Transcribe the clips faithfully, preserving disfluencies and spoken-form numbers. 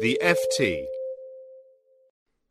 The F T.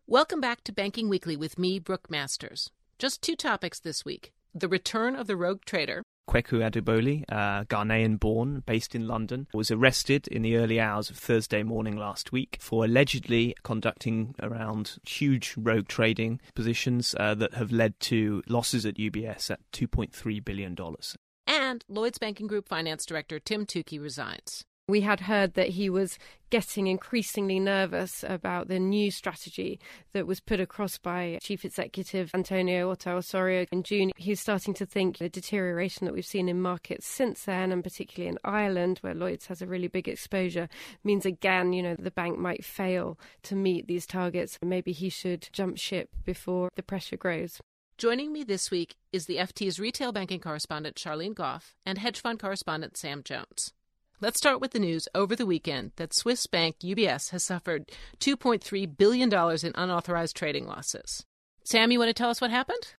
Welcome back to Banking Weekly with me, Brooke Masters. Just two topics this week. The return of the rogue trader. Kweku Adoboli, uh, Ghanaian-born, based in London, was arrested in the early hours of Thursday morning last week for allegedly conducting around huge rogue trading positions uh, that have led to losses at U B S at two point three billion dollars. And Lloyds Banking Group Finance Director Tim Tookey resigns. We had heard that he was getting increasingly nervous about the new strategy that was put across by Chief Executive António Horta-Osório in June. He's starting to think the deterioration that we've seen in markets since then, and particularly in Ireland, where Lloyds has a really big exposure, means again, you know, the bank might fail to meet these targets. Maybe he should jump ship before the pressure grows. Joining me this week is the F T's retail banking correspondent Sharlene Goff and hedge fund correspondent Sam Jones. Let's start with the news over the weekend that Swiss bank U B S has suffered two point three billion dollars in unauthorized trading losses. Sam, you want to tell us what happened?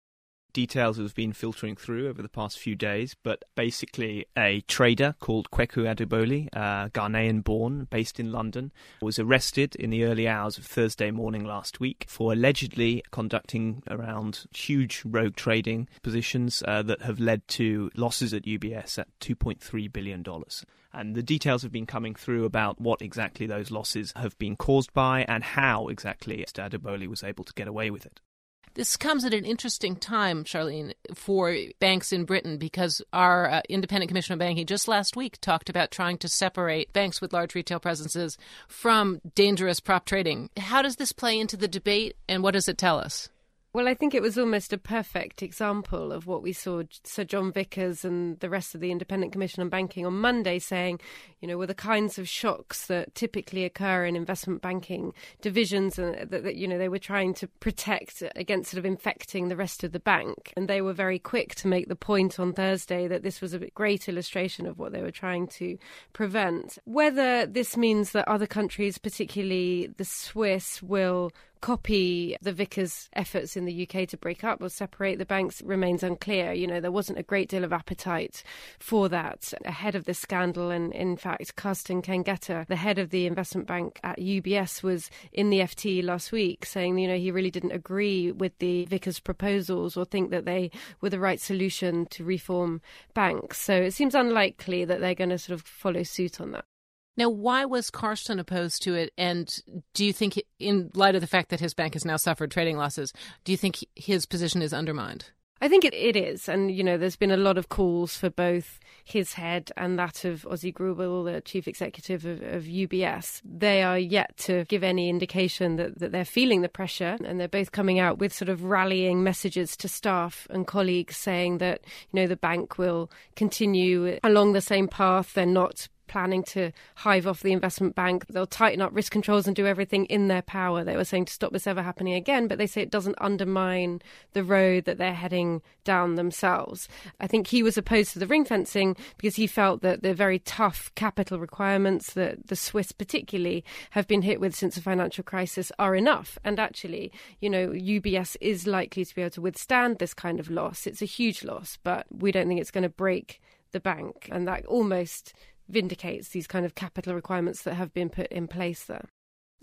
Details have been filtering through over the past few days, but basically a trader called Kweku Adoboli, uh, Ghanaian-born, based in London, was arrested in the early hours of Thursday morning last week for allegedly conducting around huge rogue trading positions uh, that have led to losses at U B S at two point three billion dollars. And the details have been coming through about what exactly those losses have been caused by and how exactly Adoboli was able to get away with it. This comes at an interesting time, Sharlene, for banks in Britain, because our uh, Independent Commission on Banking just last week talked about trying to separate banks with large retail presences from dangerous prop trading. How does this play into the debate, and what does it tell us? Well, I think it was almost a perfect example of what we saw Sir John Vickers and the rest of the Independent Commission on Banking on Monday saying, you know, were the kinds of shocks that typically occur in investment banking divisions, and that, that you know, they were trying to protect against sort of infecting the rest of the bank. And they were very quick to make the point on Thursday that this was a great illustration of what they were trying to prevent. Whether this means that other countries, particularly the Swiss, will copy the Vickers' efforts in the U K to break up or separate the banks remains unclear. You know, there wasn't a great deal of appetite for that ahead of this scandal. And in fact, Carsten Kengeter, the head of the investment bank at U B S, was in the F T last week saying, you know, he really didn't agree with the Vickers' proposals or think that they were the right solution to reform banks. So it seems unlikely that they're going to sort of follow suit on that. Now, why was Carsten opposed to it? And do you think, in light of the fact that his bank has now suffered trading losses, do you think his position is undermined? I think it, it is. And, you know, there's been a lot of calls for both his head and that of Oswald Grubel, the chief executive of, of U B S. They are yet to give any indication that, that they're feeling the pressure. And they're both coming out with sort of rallying messages to staff and colleagues saying that, you know, the bank will continue along the same path. They're not planning to hive off the investment bank. They'll tighten up risk controls and do everything in their power, they were saying, to stop this ever happening again. But they say it doesn't undermine the road that they're heading down themselves. I think he was opposed to the ring fencing because he felt that the very tough capital requirements that the Swiss particularly have been hit with since the financial crisis are enough. And actually, you know, U B S is likely to be able to withstand this kind of loss. It's a huge loss, but we don't think it's going to break the bank. And that almost vindicates these kind of capital requirements that have been put in place there.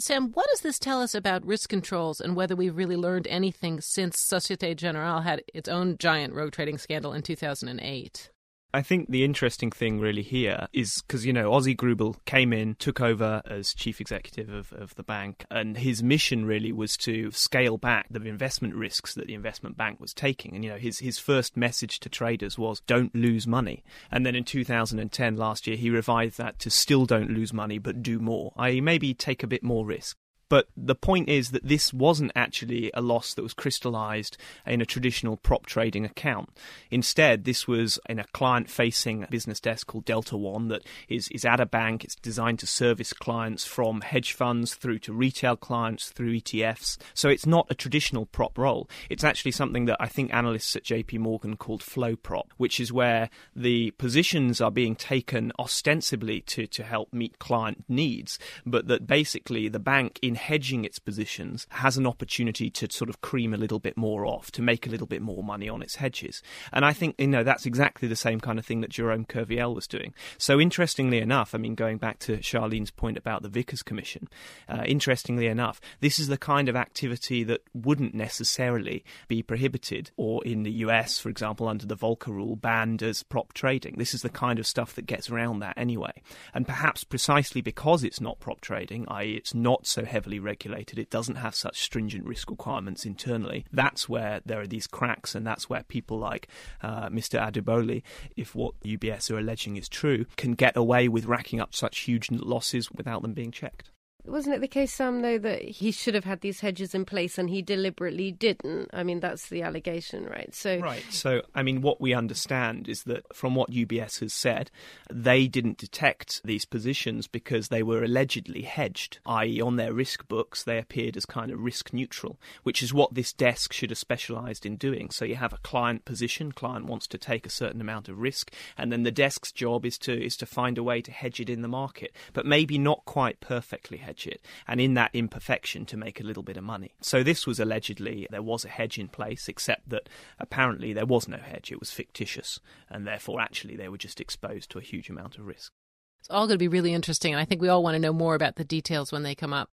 Sam, what does this tell us about risk controls and whether we've really learned anything since Societe Generale had its own giant rogue trading scandal in two thousand eight? I think the interesting thing really here is because, you know, Oswald Grubel came in, took over as chief executive of, of the bank, and his mission really was to scale back the investment risks that the investment bank was taking. And, you know, his, his first message to traders was, don't lose money. And then in two thousand ten, last year, he revised that to still don't lose money, but do more, that is maybe take a bit more risk. But the point is that this wasn't actually a loss that was crystallised in a traditional prop trading account. Instead, this was in a client-facing business desk called Delta One that is, is at a bank. It's designed to service clients from hedge funds through to retail clients through E T Fs. So it's not a traditional prop role. It's actually something that I think analysts at J P Morgan called flow prop, which is where the positions are being taken ostensibly to, to help meet client needs, but that basically the bank in hedging its positions has an opportunity to sort of cream a little bit more off, to make a little bit more money on its hedges. And I think, you know, that's exactly the same kind of thing that Jerome Kerviel was doing. So interestingly enough, I mean, going back to Charlene's point about the Vickers Commission, uh, interestingly enough, this is the kind of activity that wouldn't necessarily be prohibited or in the U S, for example, under the Volcker rule, banned as prop trading. This is the kind of stuff that gets around that anyway. And perhaps precisely because it's not prop trading, that is it's not so heavily regulated, it doesn't have such stringent risk requirements internally, that's where there are these cracks, and that's where people like uh, Mister Adoboli, if what U B S are alleging is true, can get away with racking up such huge losses without them being checked. Wasn't it the case, Sam, though, that he should have had these hedges in place and he deliberately didn't? I mean, that's the allegation, right? So, right. So, I mean, what we understand is that from what U B S has said, they didn't detect these positions because they were allegedly hedged, that is on their risk books, they appeared as kind of risk neutral, which is what this desk should have specialised in doing. So you have a client position, client wants to take a certain amount of risk, and then the desk's job is to is to find a way to hedge it in the market, but maybe not quite perfectly hedged. It, and in that imperfection to make a little bit of money. So this was allegedly, there was a hedge in place, except that apparently there was no hedge, it was fictitious, and therefore actually they were just exposed to a huge amount of risk. It's all going to be really interesting, and I think we all want to know more about the details when they come up.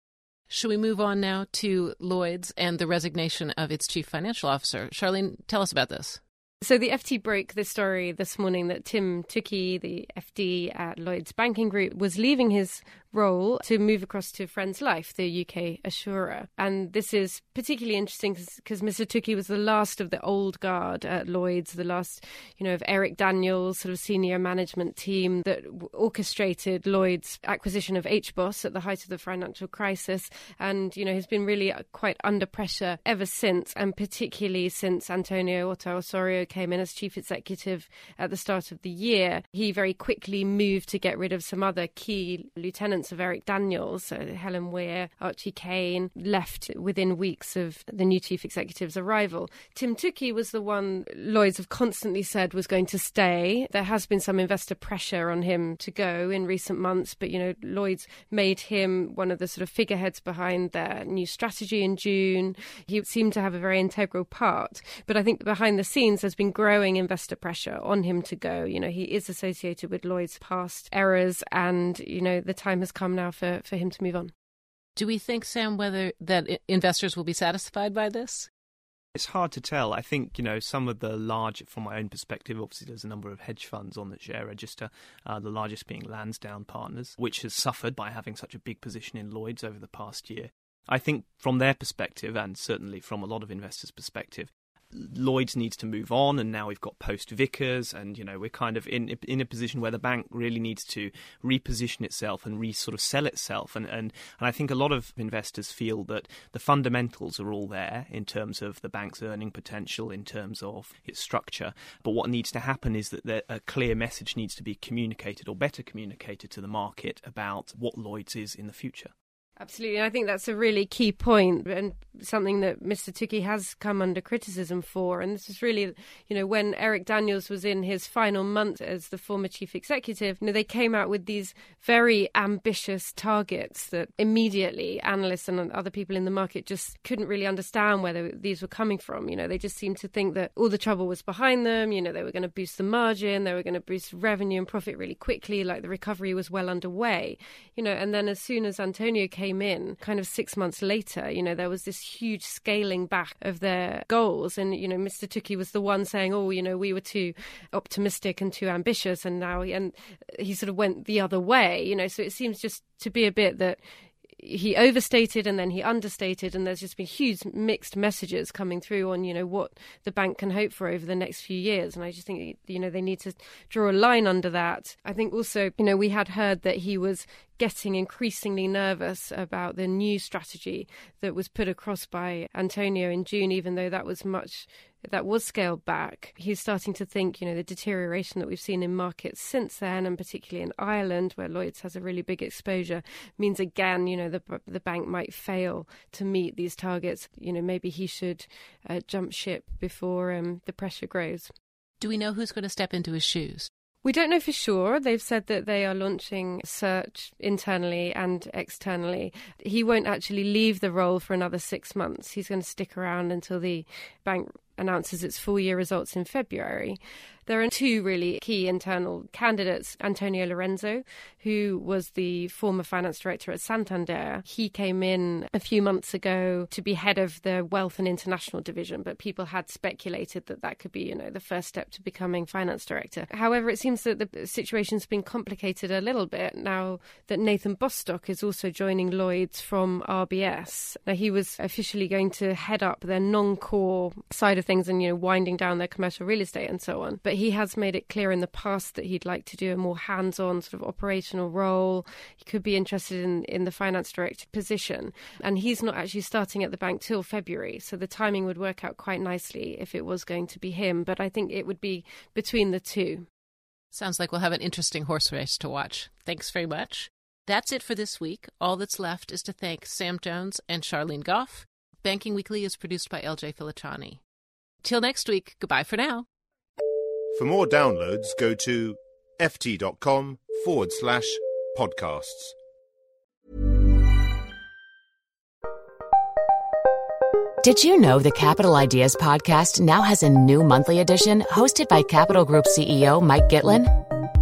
Should we move on now to Lloyds and the resignation of its chief financial officer? Sharlene, tell us about this. So the F T broke the story this morning that Tim Tookey, the F D at Lloyds Banking Group, was leaving his role to move across to Friends Life, the U K assurer. And this is particularly interesting because Mister Tookey was the last of the old guard at Lloyds, the last, you know, of Eric Daniels, sort of senior management team that orchestrated Lloyds' acquisition of H B O S at the height of the financial crisis. And, you know, he's been really quite under pressure ever since, and particularly since António Horta-Osório came in as chief executive at the start of the year. He very quickly moved to get rid of some other key lieutenants of Eric Daniels. So Helen Weir, Archie Kane left within weeks of the new chief executive's arrival. Tim Tookey was the one Lloyds have constantly said was going to stay. There has been some investor pressure on him to go in recent months, but you know, Lloyds made him one of the sort of figureheads behind their new strategy in June. He seemed to have a very integral part, but I think behind the scenes there's been growing investor pressure on him to go. You know, he is associated with Lloyd's past errors, and, you know, the time has come now for, for him to move on. Do we think, Sam, whether that investors will be satisfied by this? It's hard to tell. I think, you know, some of the large, from my own perspective, obviously there's a number of hedge funds on the share register, uh, the largest being Lansdowne Partners, which has suffered by having such a big position in Lloyd's over the past year. I think from their perspective, and certainly from a lot of investors' perspective, Lloyds needs to move on, and now we've got post-Vickers, and you know we're kind of in in a position where the bank really needs to reposition itself and re sort of sell itself, and, and and I think a lot of investors feel that the fundamentals are all there in terms of the bank's earning potential, in terms of its structure, but what needs to happen is that there, a clear message needs to be communicated or better communicated to the market about what Lloyds is in the future. Absolutely. And I think that's a really key point, and something that Mister Tookey has come under criticism for. And this is really, you know, when Eric Daniels was in his final month as the former chief executive, you know, they came out with these very ambitious targets that immediately analysts and other people in the market just couldn't really understand where they, these were coming from. You know, they just seemed to think that all the trouble was behind them. You know, they were going to boost the margin, they were going to boost revenue and profit really quickly, like the recovery was well underway. You know, and then as soon as Antonio came in kind of six months later, you know, there was this huge scaling back of their goals. And, you know, Mister Tookey was the one saying, oh, you know, we were too optimistic and too ambitious. And now he, and he sort of went the other way, you know, so it seems just to be a bit that he overstated and then he understated, and there's just been huge mixed messages coming through on, you know, what the bank can hope for over the next few years. And I just think, you know, they need to draw a line under that. I think also, you know, we had heard that he was getting increasingly nervous about the new strategy that was put across by Antonio in June, even though that was much... that was scaled back. He's starting to think, you know, the deterioration that we've seen in markets since then, and particularly in Ireland, where Lloyds has a really big exposure, means again, you know, the the bank might fail to meet these targets. You know, maybe he should uh, jump ship before um, the pressure grows. Do we know who's going to step into his shoes? We don't know for sure. They've said that they are launching search internally and externally. He won't actually leave the role for another six months. He's going to stick around until the bank announces its full-year results in February. There are two really key internal candidates. Antonio Lorenzo, who was the former finance director at Santander. He came in a few months ago to be head of the Wealth and International Division, but people had speculated that that could be, you know, the first step to becoming finance director. However, it seems that the situation's been complicated a little bit now that Nathan Bostock is also joining Lloyds from R B S. Now, he was officially going to head up their non-core side of things and, you know, winding down their commercial real estate and so on. But But he has made it clear in the past that he'd like to do a more hands-on sort of operational role. He could be interested in, in the finance director position. And he's not actually starting at the bank till February. So the timing would work out quite nicely if it was going to be him. But I think it would be between the two. Sounds like we'll have an interesting horse race to watch. Thanks very much. That's it for this week. All that's left is to thank Sam Jones and Sharlene Goff. Banking Weekly is produced by L J Filotrani. Till next week, goodbye for now. For more downloads, go to ft.com forward slash podcasts. Did you know the Capital Ideas podcast now has a new monthly edition hosted by Capital Group C E O Mike Gitlin?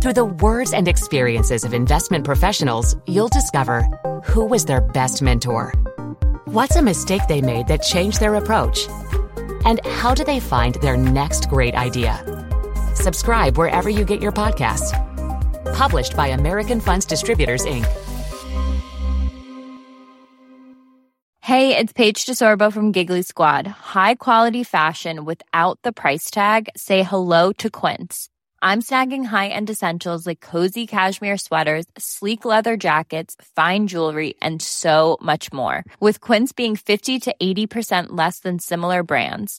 Through the words and experiences of investment professionals, you'll discover who was their best mentor, what's a mistake they made that changed their approach, and how do they find their next great idea? Subscribe wherever you get your podcasts. Published by American Funds Distributors, Incorporated. Hey, it's Paige DeSorbo from Giggly Squad. High quality fashion without the price tag. Say hello to Quince. I'm snagging high-end essentials like cozy cashmere sweaters, sleek leather jackets, fine jewelry, and so much more. With Quince being fifty to eighty percent less than similar brands.